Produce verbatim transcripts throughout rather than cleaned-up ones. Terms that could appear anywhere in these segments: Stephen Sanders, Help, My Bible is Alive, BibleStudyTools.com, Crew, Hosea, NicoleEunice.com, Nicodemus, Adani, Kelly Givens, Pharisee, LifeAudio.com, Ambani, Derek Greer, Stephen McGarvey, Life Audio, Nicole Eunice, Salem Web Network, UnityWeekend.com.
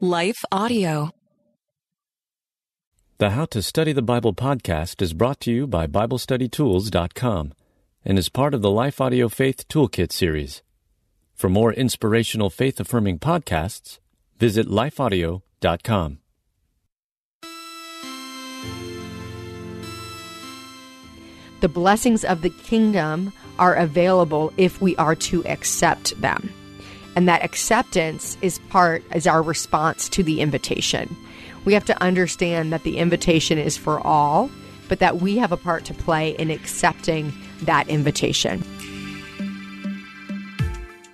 Life Audio. The How to Study the Bible podcast is brought to you by Bible Study Tools dot com and is part of the Life Audio Faith Toolkit series. For more inspirational, faith-affirming podcasts, visit Life Audio dot com. The blessings of the kingdom are available if we are to accept them. And that acceptance is part, is our response to the invitation. We have to understand that the invitation is for all, but that we have a part to play in accepting that invitation.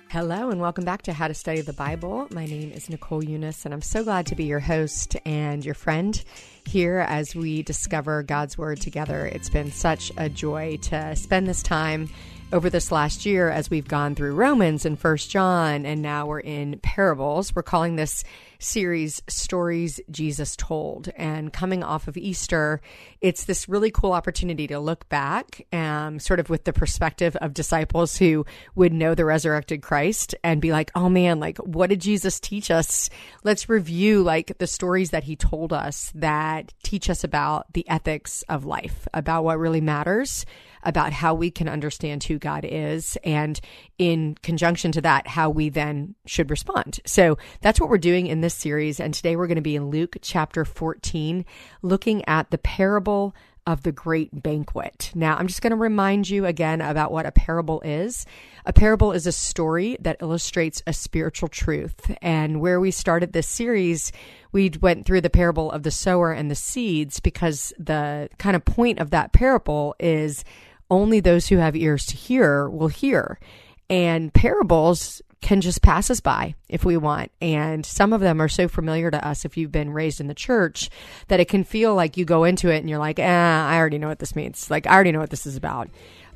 Hello and welcome back to How to Study the Bible. My name is Nicole Eunice, and I'm so glad to be your host and your friend here as we discover God's Word together. It's been such a joy to spend this time over this last year as we've gone through Romans and First John, and now we're in parables. We're calling this series Stories Jesus Told. And coming off of Easter, it's this really cool opportunity to look back, um, sort of with the perspective of disciples who would know the resurrected Christ and be like, oh man, like what did Jesus teach us? Let's review like the stories that he told us that teach us about the ethics of life, about what really matters, about how we can understand who God is, and in conjunction to that, how we then should respond. So that's what we're doing in this series. And today we're going to be in Luke chapter fourteen, looking at the parable of the great banquet. Now, I'm just going to remind you again about what a parable is. A parable is a story that illustrates a spiritual truth. And where we started this series, we went through the parable of the sower and the seeds, because the kind of point of that parable is only those who have ears to hear will hear. And parables can just pass us by if we want. And some of them are so familiar to us if you've been raised in the church that it can feel like you go into it and you're like, eh, I already know what this means. Like, I already know what this is about.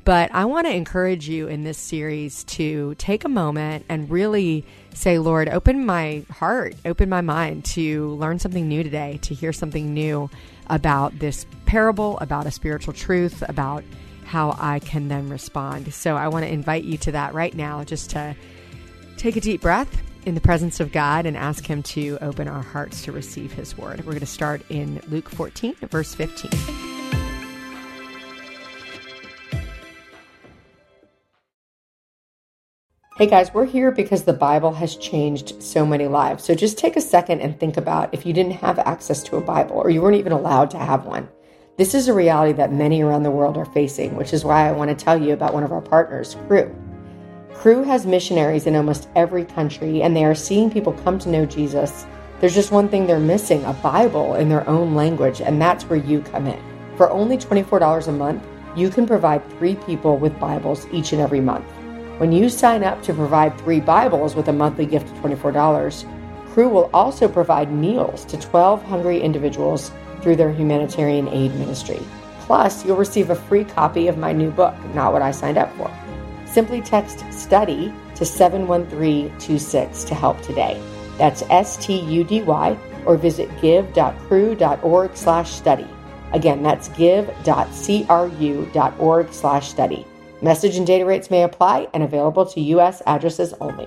But I want to encourage you in this series to take a moment and really say, Lord, open my heart, open my mind to learn something new today, to hear something new about this parable, about a spiritual truth, about how I can then respond. So I want to invite you to that right now, just to take a deep breath in the presence of God and ask him to open our hearts to receive his word. We're going to start in Luke fourteen, verse fifteen. Hey guys, we're here because the Bible has changed so many lives. So just take a second and think about if you didn't have access to a Bible or you weren't even allowed to have one. This is a reality that many around the world are facing, which is why I want to tell you about one of our partners, Crew. Crew has missionaries in almost every country, and they are seeing people come to know Jesus. There's just one thing they're missing, a Bible in their own language, and that's where you come in. For only twenty-four dollars a month, you can provide three people with Bibles each and every month. When you sign up to provide three Bibles with a monthly gift of twenty-four dollars, Crew will also provide meals to twelve hungry individuals through their humanitarian aid ministry. Plus, you'll receive a free copy of my new book, Not What I Signed Up For. Simply text STUDY to seven one three two six to help today. That's S T U D Y, or visit give.crew.org slash study. Again, that's give.cru.org slash study. Message and data rates may apply and available to U S addresses only.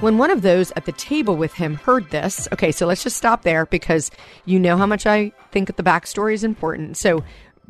When one of those at the table with him heard this, okay, so let's just stop there because you know how much I think that the backstory is important. So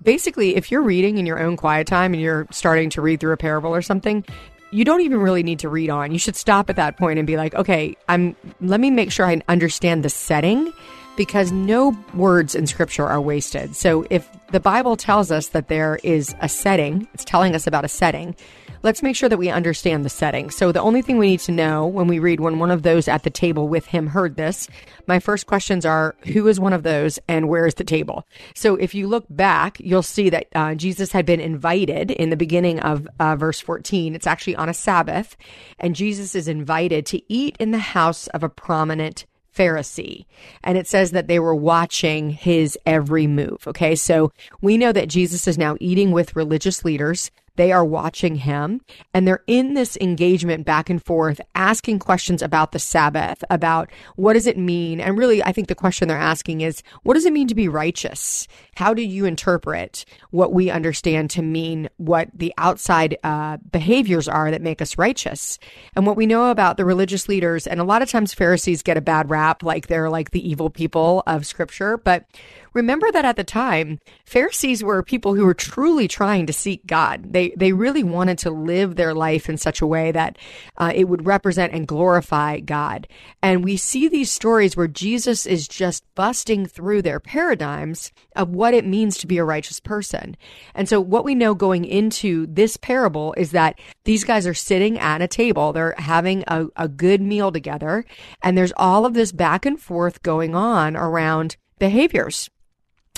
basically, if you're reading in your own quiet time and you're starting to read through a parable or something, you don't even really need to read on. You should stop at that point and be like, okay, I'm. Let me make sure I understand the setting because no words in Scripture are wasted. So if the Bible tells us that there is a setting, it's telling us about a setting, let's make sure that we understand the setting. So the only thing we need to know when we read, when one of those at the table with him heard this, my first questions are, who is one of those and where is the table? So if you look back, you'll see that uh, Jesus had been invited in the beginning of uh, verse fourteen. It's actually on a Sabbath, and Jesus is invited to eat in the house of a prominent Pharisee. And it says that they were watching his every move. Okay, so we know that Jesus is now eating with religious leaders. They are watching him, and they're in this engagement back and forth, asking questions about the Sabbath, about what does it mean? And really, I think the question they're asking is, what does it mean to be righteous? How do you interpret what we understand to mean what the outside uh, behaviors are that make us righteous? And what we know about the religious leaders, and a lot of times Pharisees get a bad rap, like they're like the evil people of Scripture. But remember that at the time, Pharisees were people who were truly trying to seek God. They They really wanted to live their life in such a way that uh, it would represent and glorify God. And we see these stories where Jesus is just busting through their paradigms of what it means to be a righteous person. And so what we know going into this parable is that these guys are sitting at a table. They're having a, a good meal together. And there's all of this back and forth going on around behaviors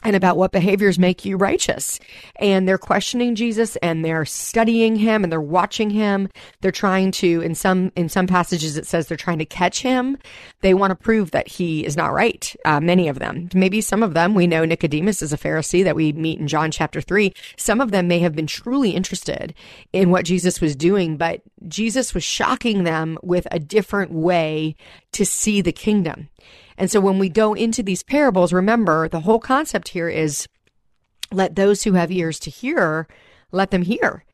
and about what behaviors make you righteous. And they're questioning Jesus, and they're studying him, and they're watching him. They're trying to, in some in some passages it says they're trying to catch him. They want to prove that he is not right, uh, many of them. Maybe some of them, we know Nicodemus is a Pharisee that we meet in John chapter three. Some of them may have been truly interested in what Jesus was doing, but Jesus was shocking them with a different way to see the kingdom. And so when we go into these parables, remember, the whole concept here is let those who have ears to hear, let them hear.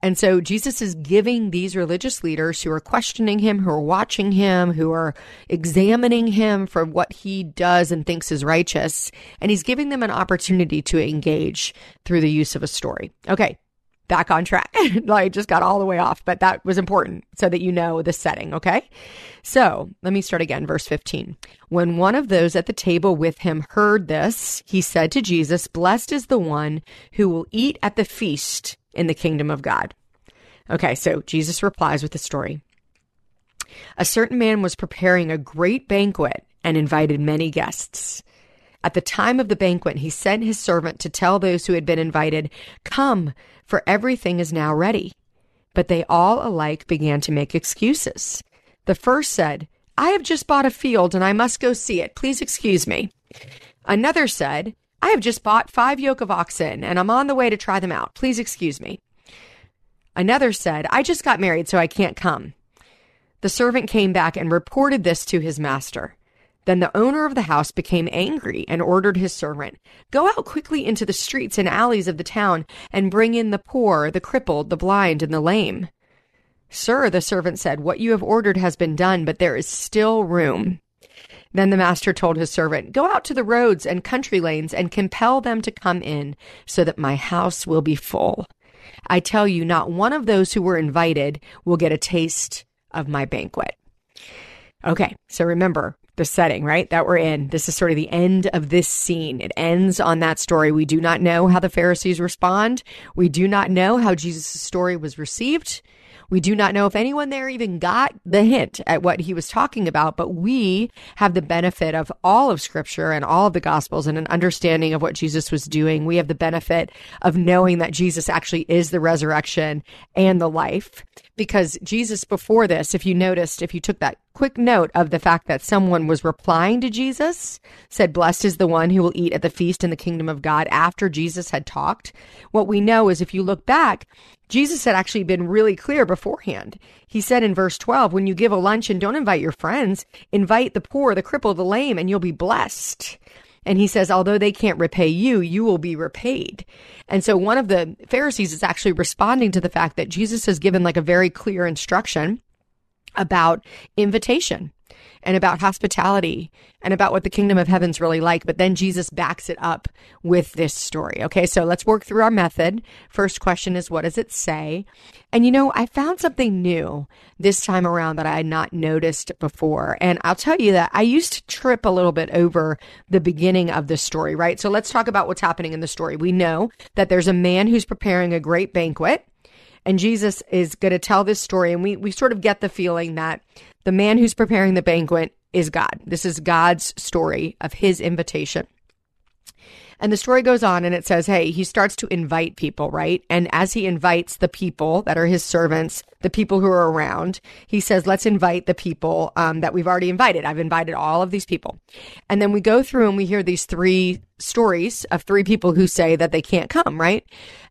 And so Jesus is giving these religious leaders who are questioning him, who are watching him, who are examining him for what he does and thinks is righteous, and he's giving them an opportunity to engage through the use of a story. Okay, back on track. I just got all the way off, but that was important so that you know the setting, okay? So let me start again, verse fifteen. When one of those at the table with him heard this, he said to Jesus, "Blessed is the one who will eat at the feast in the kingdom of God." Okay, so Jesus replies with the story. A certain man was preparing a great banquet and invited many guests. At the time of the banquet, he sent his servant to tell those who had been invited, "Come, for everything is now ready." But they all alike began to make excuses. The first said, "I have just bought a field and I must go see it. Please excuse me." Another said, "I have just bought five yoke of oxen and I'm on the way to try them out. Please excuse me." Another said, "I just got married, so I can't come." The servant came back and reported this to his master. Then the owner of the house became angry and ordered his servant, "Go out quickly into the streets and alleys of the town and bring in the poor, the crippled, the blind, and the lame." "Sir," the servant said, "what you have ordered has been done, but there is still room." Then the master told his servant, "Go out to the roads and country lanes and compel them to come in so that my house will be full. I tell you, not one of those who were invited will get a taste of my banquet." Okay, so remember the setting, right, that we're in. This is sort of the end of this scene. It ends on that story. We do not know how the Pharisees respond. We do not know how Jesus' story was received. We do not know if anyone there even got the hint at what he was talking about, but we have the benefit of all of Scripture and all of the Gospels and an understanding of what Jesus was doing. We have the benefit of knowing that Jesus actually is the resurrection and the life, because Jesus before this, if you noticed, if you took that quick note of the fact that someone was replying to Jesus, said, "Blessed is the one who will eat at the feast in the kingdom of God," after Jesus had talked. What we know is, if you look back, Jesus had actually been really clear beforehand. He said in verse twelve, "When you give a luncheon, don't invite your friends, invite the poor, the crippled, the lame, and you'll be blessed." And he says, although they can't repay you, you will be repaid. And so one of the Pharisees is actually responding to the fact that Jesus has given like a very clear instruction about invitation. and about hospitality and about what the kingdom of heaven's really like. But then Jesus backs it up with this story. Okay, so let's work through our method. First question is, what does it say? And you know, I found something new this time around that I had not noticed before. And I'll tell you that I used to trip a little bit over the beginning of the story, right? So let's talk about what's happening in the story. We know that there's a man who's preparing a great banquet. And Jesus is going to tell this story, and we we sort of get the feeling that the man who's preparing the banquet is God. This is God's story of his invitation. And the story goes on, and it says, hey, he starts to invite people, right? And as he invites the people that are his servants, the people who are around, he says, let's invite the people um, that we've already invited. I've invited all of these people. And then we go through and we hear these three stories of three people who say that they can't come, right?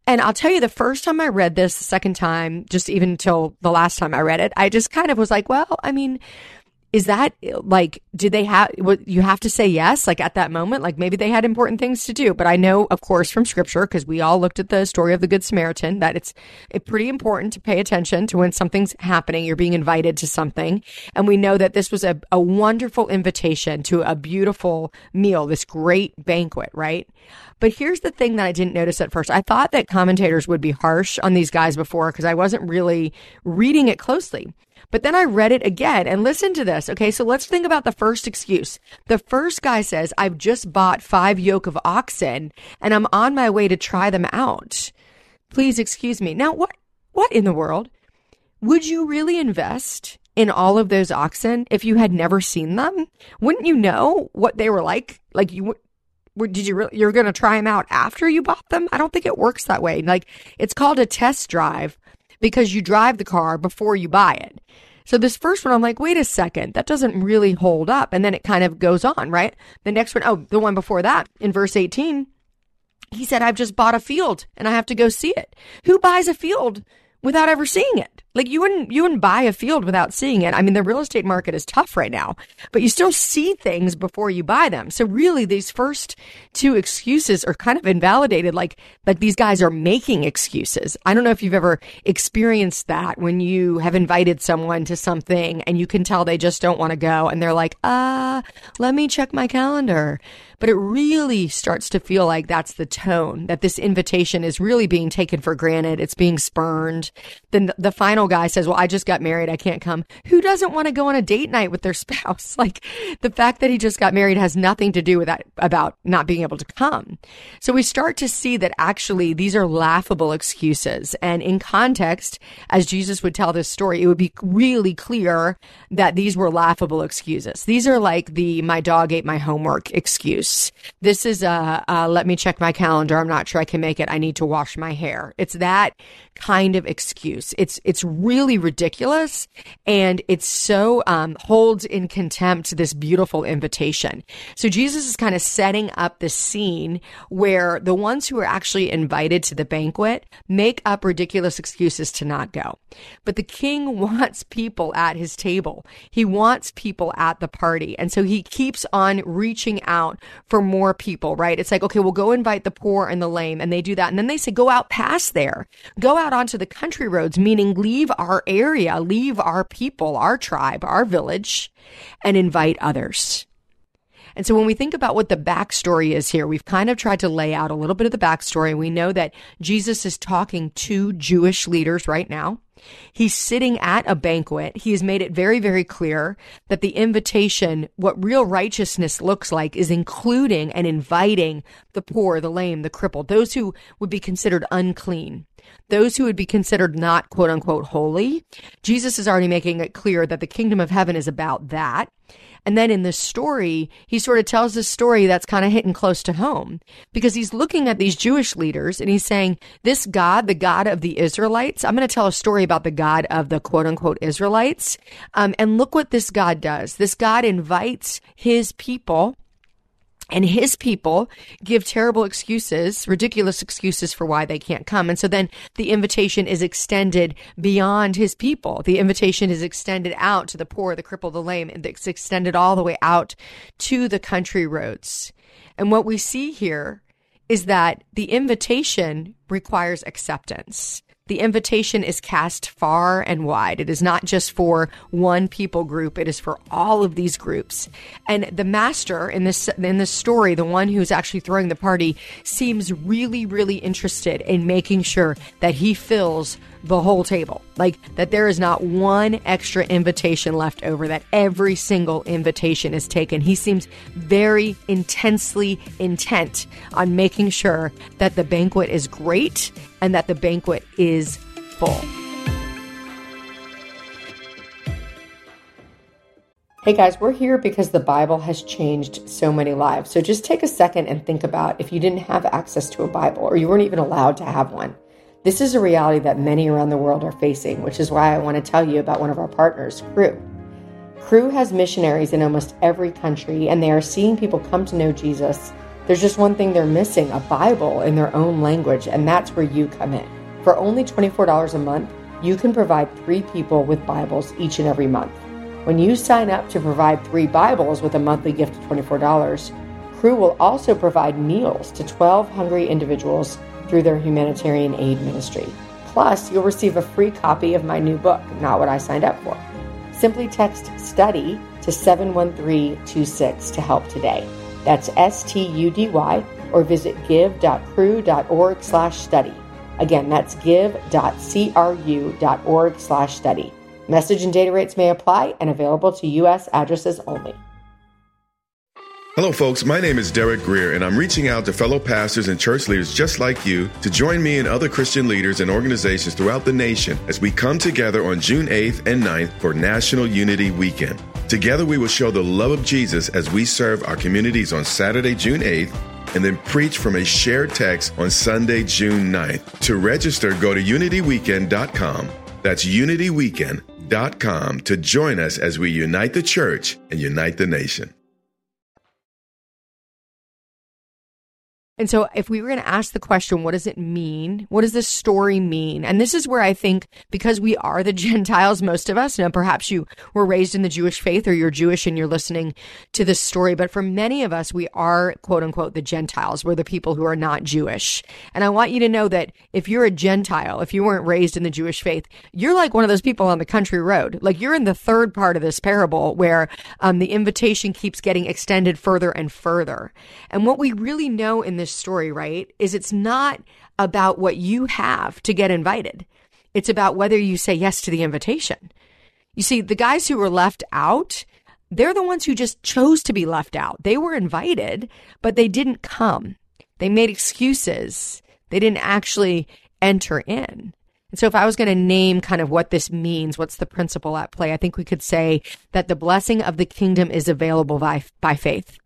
And I'll tell you, the first time I read this, the second time, just even until the last time I read it, I just kind of was like, well, I mean, is that like, did they have, you have to say yes, like at that moment, like maybe they had important things to do. But I know, of course, from scripture, because we all looked at the story of the Good Samaritan, that it's pretty important to pay attention to when something's happening, you're being invited to something. And we know that this was a, a wonderful invitation to a beautiful meal, this great banquet, right? But here's the thing that I didn't notice at first. I thought that commentators would be harsh on these guys before because I wasn't really reading it closely. But then I read it again and listen to this. Okay, so let's think about the first excuse. The first guy says, I've just bought five yoke of oxen and I'm on my way to try them out. Please excuse me. Now, what, what in the world? Would you really invest in all of those oxen if you had never seen them? Wouldn't you know what they were like? Like you would. Did you really, you're going to try them out after you bought them? I don't think it works that way. Like, it's called a test drive because you drive the car before you buy it. So this first one, I'm like, wait a second, that doesn't really hold up. And then it kind of goes on, right? The next one, oh, the one before that in verse eighteen, he said, I've just bought a field and I have to go see it. Who buys a field without ever seeing it? Like you wouldn't, you wouldn't buy a field without seeing it. I mean, the real estate market is tough right now, but you still see things before you buy them. So really these first two excuses are kind of invalidated. Like, like these guys are making excuses. I don't know if you've ever experienced that when you have invited someone to something and you can tell they just don't want to go. And they're like, uh, let me check my calendar. But it really starts to feel like that's the tone, that this invitation is really being taken for granted. It's being spurned. Then the final guy says, well, I just got married. I can't come. Who doesn't want to go on a date night with their spouse? Like the fact that he just got married has nothing to do with that, about not being able to come. So we start to see that actually these are laughable excuses. And in context, as Jesus would tell this story, it would be really clear that these were laughable excuses. These are like the, my dog ate my homework excuse. This is a, a, let me check my calendar. I'm not sure I can make it. I need to wash my hair. It's that kind of excuse. It's it's really ridiculous, and it's so um, holds in contempt this beautiful invitation. So Jesus is kind of setting up the scene where the ones who are actually invited to the banquet make up ridiculous excuses to not go. But the king wants people at his table. He wants people at the party. And so he keeps on reaching out for more people, right? It's like, okay, we'll go invite the poor and the lame, and they do that. And then they say, go out past there. Go out onto the country roads, meaning leave our area, leave our people, our tribe, our village, and invite others. And so when we think about what the backstory is here, we've kind of tried to lay out a little bit of the backstory. We know that Jesus is talking to Jewish leaders right now. He's sitting at a banquet. He has made it very, very clear that the invitation, what real righteousness looks like, is including and inviting the poor, the lame, the crippled, those who would be considered unclean, those who would be considered not, quote unquote, holy. Jesus is already making it clear that the kingdom of heaven is about that. And then in this story, he sort of tells this story that's kind of hitting close to home because he's looking at these Jewish leaders and he's saying, this God, the God of the Israelites, I'm going to tell a story about the God of the quote unquote Israelites. Um, and look what this God does. This God invites his people, and his people give terrible excuses, ridiculous excuses for why they can't come. And so then the invitation is extended beyond his people. The invitation is extended out to the poor, the crippled, the lame, and it's extended all the way out to the country roads. And what we see here is that the invitation requires acceptance. The invitation is cast far and wide. It is not just for one people group. It is for all of these groups. And the master in this in this story, the one who's actually throwing the party, seems really, really interested in making sure that he fills the whole table. Like that there is not one extra invitation left over, that every single invitation is taken. He seems very intensely intent on making sure that the banquet is great and that the banquet is full. Hey guys, we're here because the Bible has changed so many lives. So just take a second and think about if you didn't have access to a Bible or you weren't even allowed to have one. This is a reality that many around the world are facing, which is why I want to tell you about one of our partners, Crew. Crew has missionaries in almost every country, and they are seeing people come to know Jesus. There's just one thing they're missing, a Bible in their own language, and that's where you come in. For only twenty-four dollars a month, you can provide three people with Bibles each and every month. When you sign up to provide three Bibles with a monthly gift of twenty-four dollars, Crew will also provide meals to twelve hungry individuals through their humanitarian aid ministry. Plus, you'll receive a free copy of my new book, Not What I Signed Up For. Simply text STUDY to seven one three two six to help today. That's S T U D Y, or visit give.crew.org slash study. Again, that's give.cru.org slash study. Message and data rates may apply and available to U S addresses only. Hello folks, my name is Derek Greer, and I'm reaching out to fellow pastors and church leaders just like you to join me and other Christian leaders and organizations throughout the nation as we come together on June eighth and ninth for National Unity Weekend. Together we will show the love of Jesus as we serve our communities on Saturday, June eighth, and then preach from a shared text on Sunday, June ninth. To register, go to Unity Weekend dot com. That's Unity Weekend dot com to join us as we unite the church and unite the nation. And so if we were going to ask the question, what does it mean? What does this story mean? And this is where I think, because we are the Gentiles, most of us, now perhaps you were raised in the Jewish faith or you're Jewish and you're listening to this story, but for many of us, we are, quote unquote, the Gentiles. We're the people who are not Jewish. And I want you to know that if you're a Gentile, if you weren't raised in the Jewish faith, you're like one of those people on the country road. Like you're in the third part of this parable where um, the invitation keeps getting extended further and further. And what we really know in this story, right, is it's not about what you have to get invited. It's about whether you say yes to the invitation. You see, the guys who were left out, they're the ones who just chose to be left out. They were invited, but they didn't come. They made excuses. They didn't actually enter in. And so if I was going to name kind of what this means, what's the principle at play, I think we could say that the blessing of the kingdom is available by, by faith.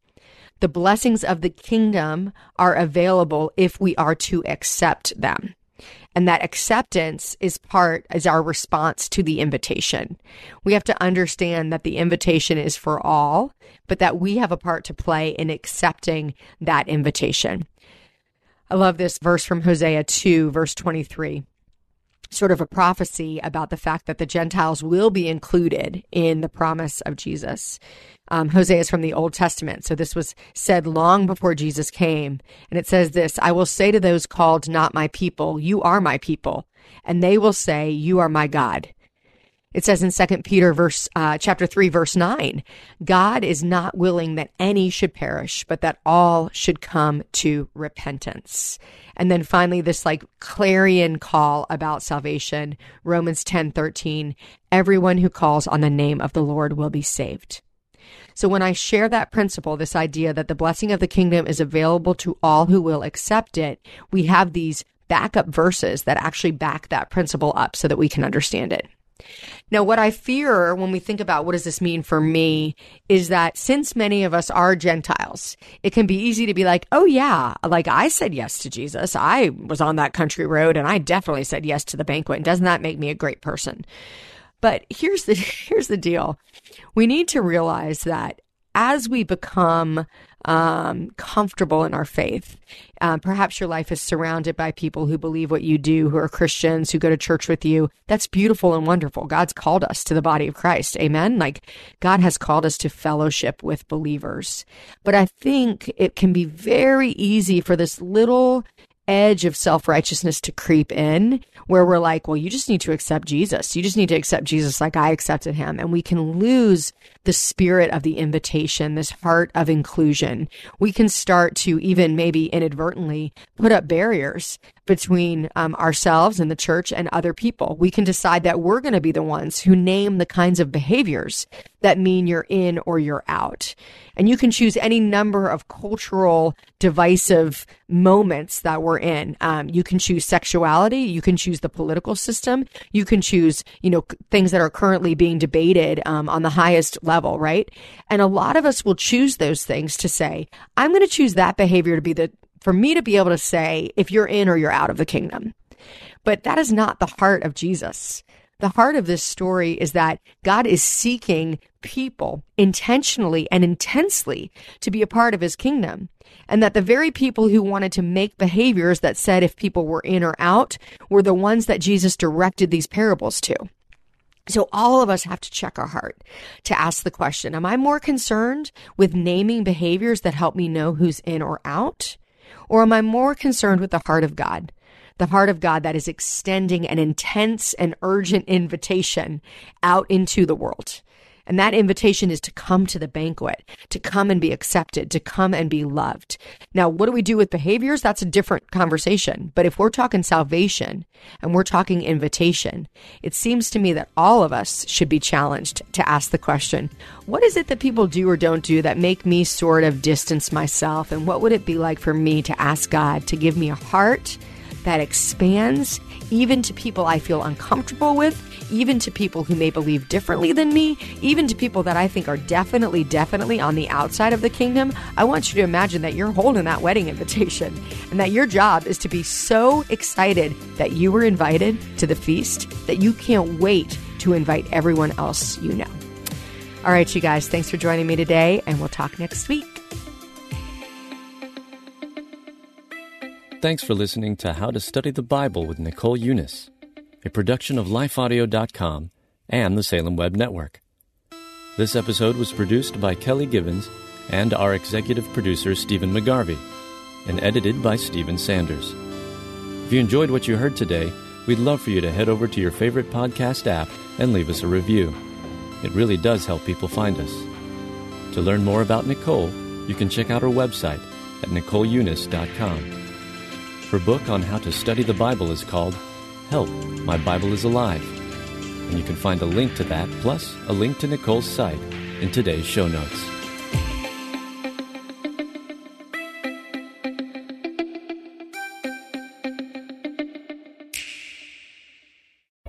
The blessings of the kingdom are available if we are to accept them. And that acceptance is part, is our response to the invitation. We have to understand that the invitation is for all, but that we have a part to play in accepting that invitation. I love this verse from Hosea two, verse twenty-three. Sort of a prophecy about the fact that the Gentiles will be included in the promise of Jesus. Um, Hosea is from the Old Testament, so this was said long before Jesus came. And it says this, I will say to those called not my people, you are my people. And they will say, you are my God. It says in Second Peter verse, uh, chapter three, verse nine, God is not willing that any should perish, but that all should come to repentance. And then finally, this like clarion call about salvation, Romans ten thirteen, everyone who calls on the name of the Lord will be saved. So when I share that principle, this idea that the blessing of the kingdom is available to all who will accept it, we have these backup verses that actually back that principle up so that we can understand it. Now, what I fear when we think about what does this mean for me is that since many of us are Gentiles, it can be easy to be like, oh yeah, like I said yes to Jesus. I was on that country road and I definitely said yes to the banquet. And doesn't that make me a great person? But here's the, here's the deal. We need to realize that as we become um, comfortable in our faith, um, perhaps your life is surrounded by people who believe what you do, who are Christians, who go to church with you. That's beautiful and wonderful. God's called us to the body of Christ. Amen. Like God has called us to fellowship with believers. But I think it can be very easy for this little edge of self-righteousness to creep in, where we're like, well, you just need to accept Jesus. You just need to accept Jesus like I accepted him. And we can lose the spirit of the invitation, this heart of inclusion. We can start to even maybe inadvertently put up barriers between um, ourselves and the church and other people. We can decide that we're going to be the ones who name the kinds of behaviors that mean you're in or you're out. And you can choose any number of cultural divisive moments that we're in. Um, you can choose sexuality. You can choose the political system. You can choose, you know, things that are currently being debated um, on the highest level, right? And a lot of us will choose those things to say, I'm going to choose that behavior to be the, for me to be able to say, if you're in or you're out of the kingdom. But that is not the heart of Jesus. The heart of this story is that God is seeking people intentionally and intensely to be a part of his kingdom. And that the very people who wanted to make behaviors that said if people were in or out were the ones that Jesus directed these parables to. So all of us have to check our heart to ask the question, am I more concerned with naming behaviors that help me know who's in or out? Or am I more concerned with the heart of God? The heart of God that is extending an intense and urgent invitation out into the world. And that invitation is to come to the banquet, to come and be accepted, to come and be loved. Now, what do we do with behaviors? That's a different conversation. But if we're talking salvation and we're talking invitation, it seems to me that all of us should be challenged to ask the question, what is it that people do or don't do that make me sort of distance myself? And what would it be like for me to ask God to give me a heart that expands even to people I feel uncomfortable with, even to people who may believe differently than me, even to people that I think are definitely, definitely on the outside of the kingdom. I want you to imagine that you're holding that wedding invitation and that your job is to be so excited that you were invited to the feast that you can't wait to invite everyone else you know. All right, you guys, thanks for joining me today, and we'll talk next week. Thanks for listening to How to Study the Bible with Nicole Eunice, a production of Life Audio dot com and the Salem Web Network. This episode was produced by Kelly Givens and our executive producer, Stephen McGarvey, and edited by Stephen Sanders. If you enjoyed what you heard today, we'd love for you to head over to your favorite podcast app and leave us a review. It really does help people find us. To learn more about Nicole, you can check out her website at Nicole Eunice dot com. Her book on how to study the Bible is called Help, My Bible is Alive, and you can find a link to that, plus a link to Nicole's site, in today's show notes.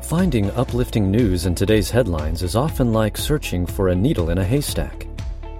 Finding uplifting news in today's headlines is often like searching for a needle in a haystack.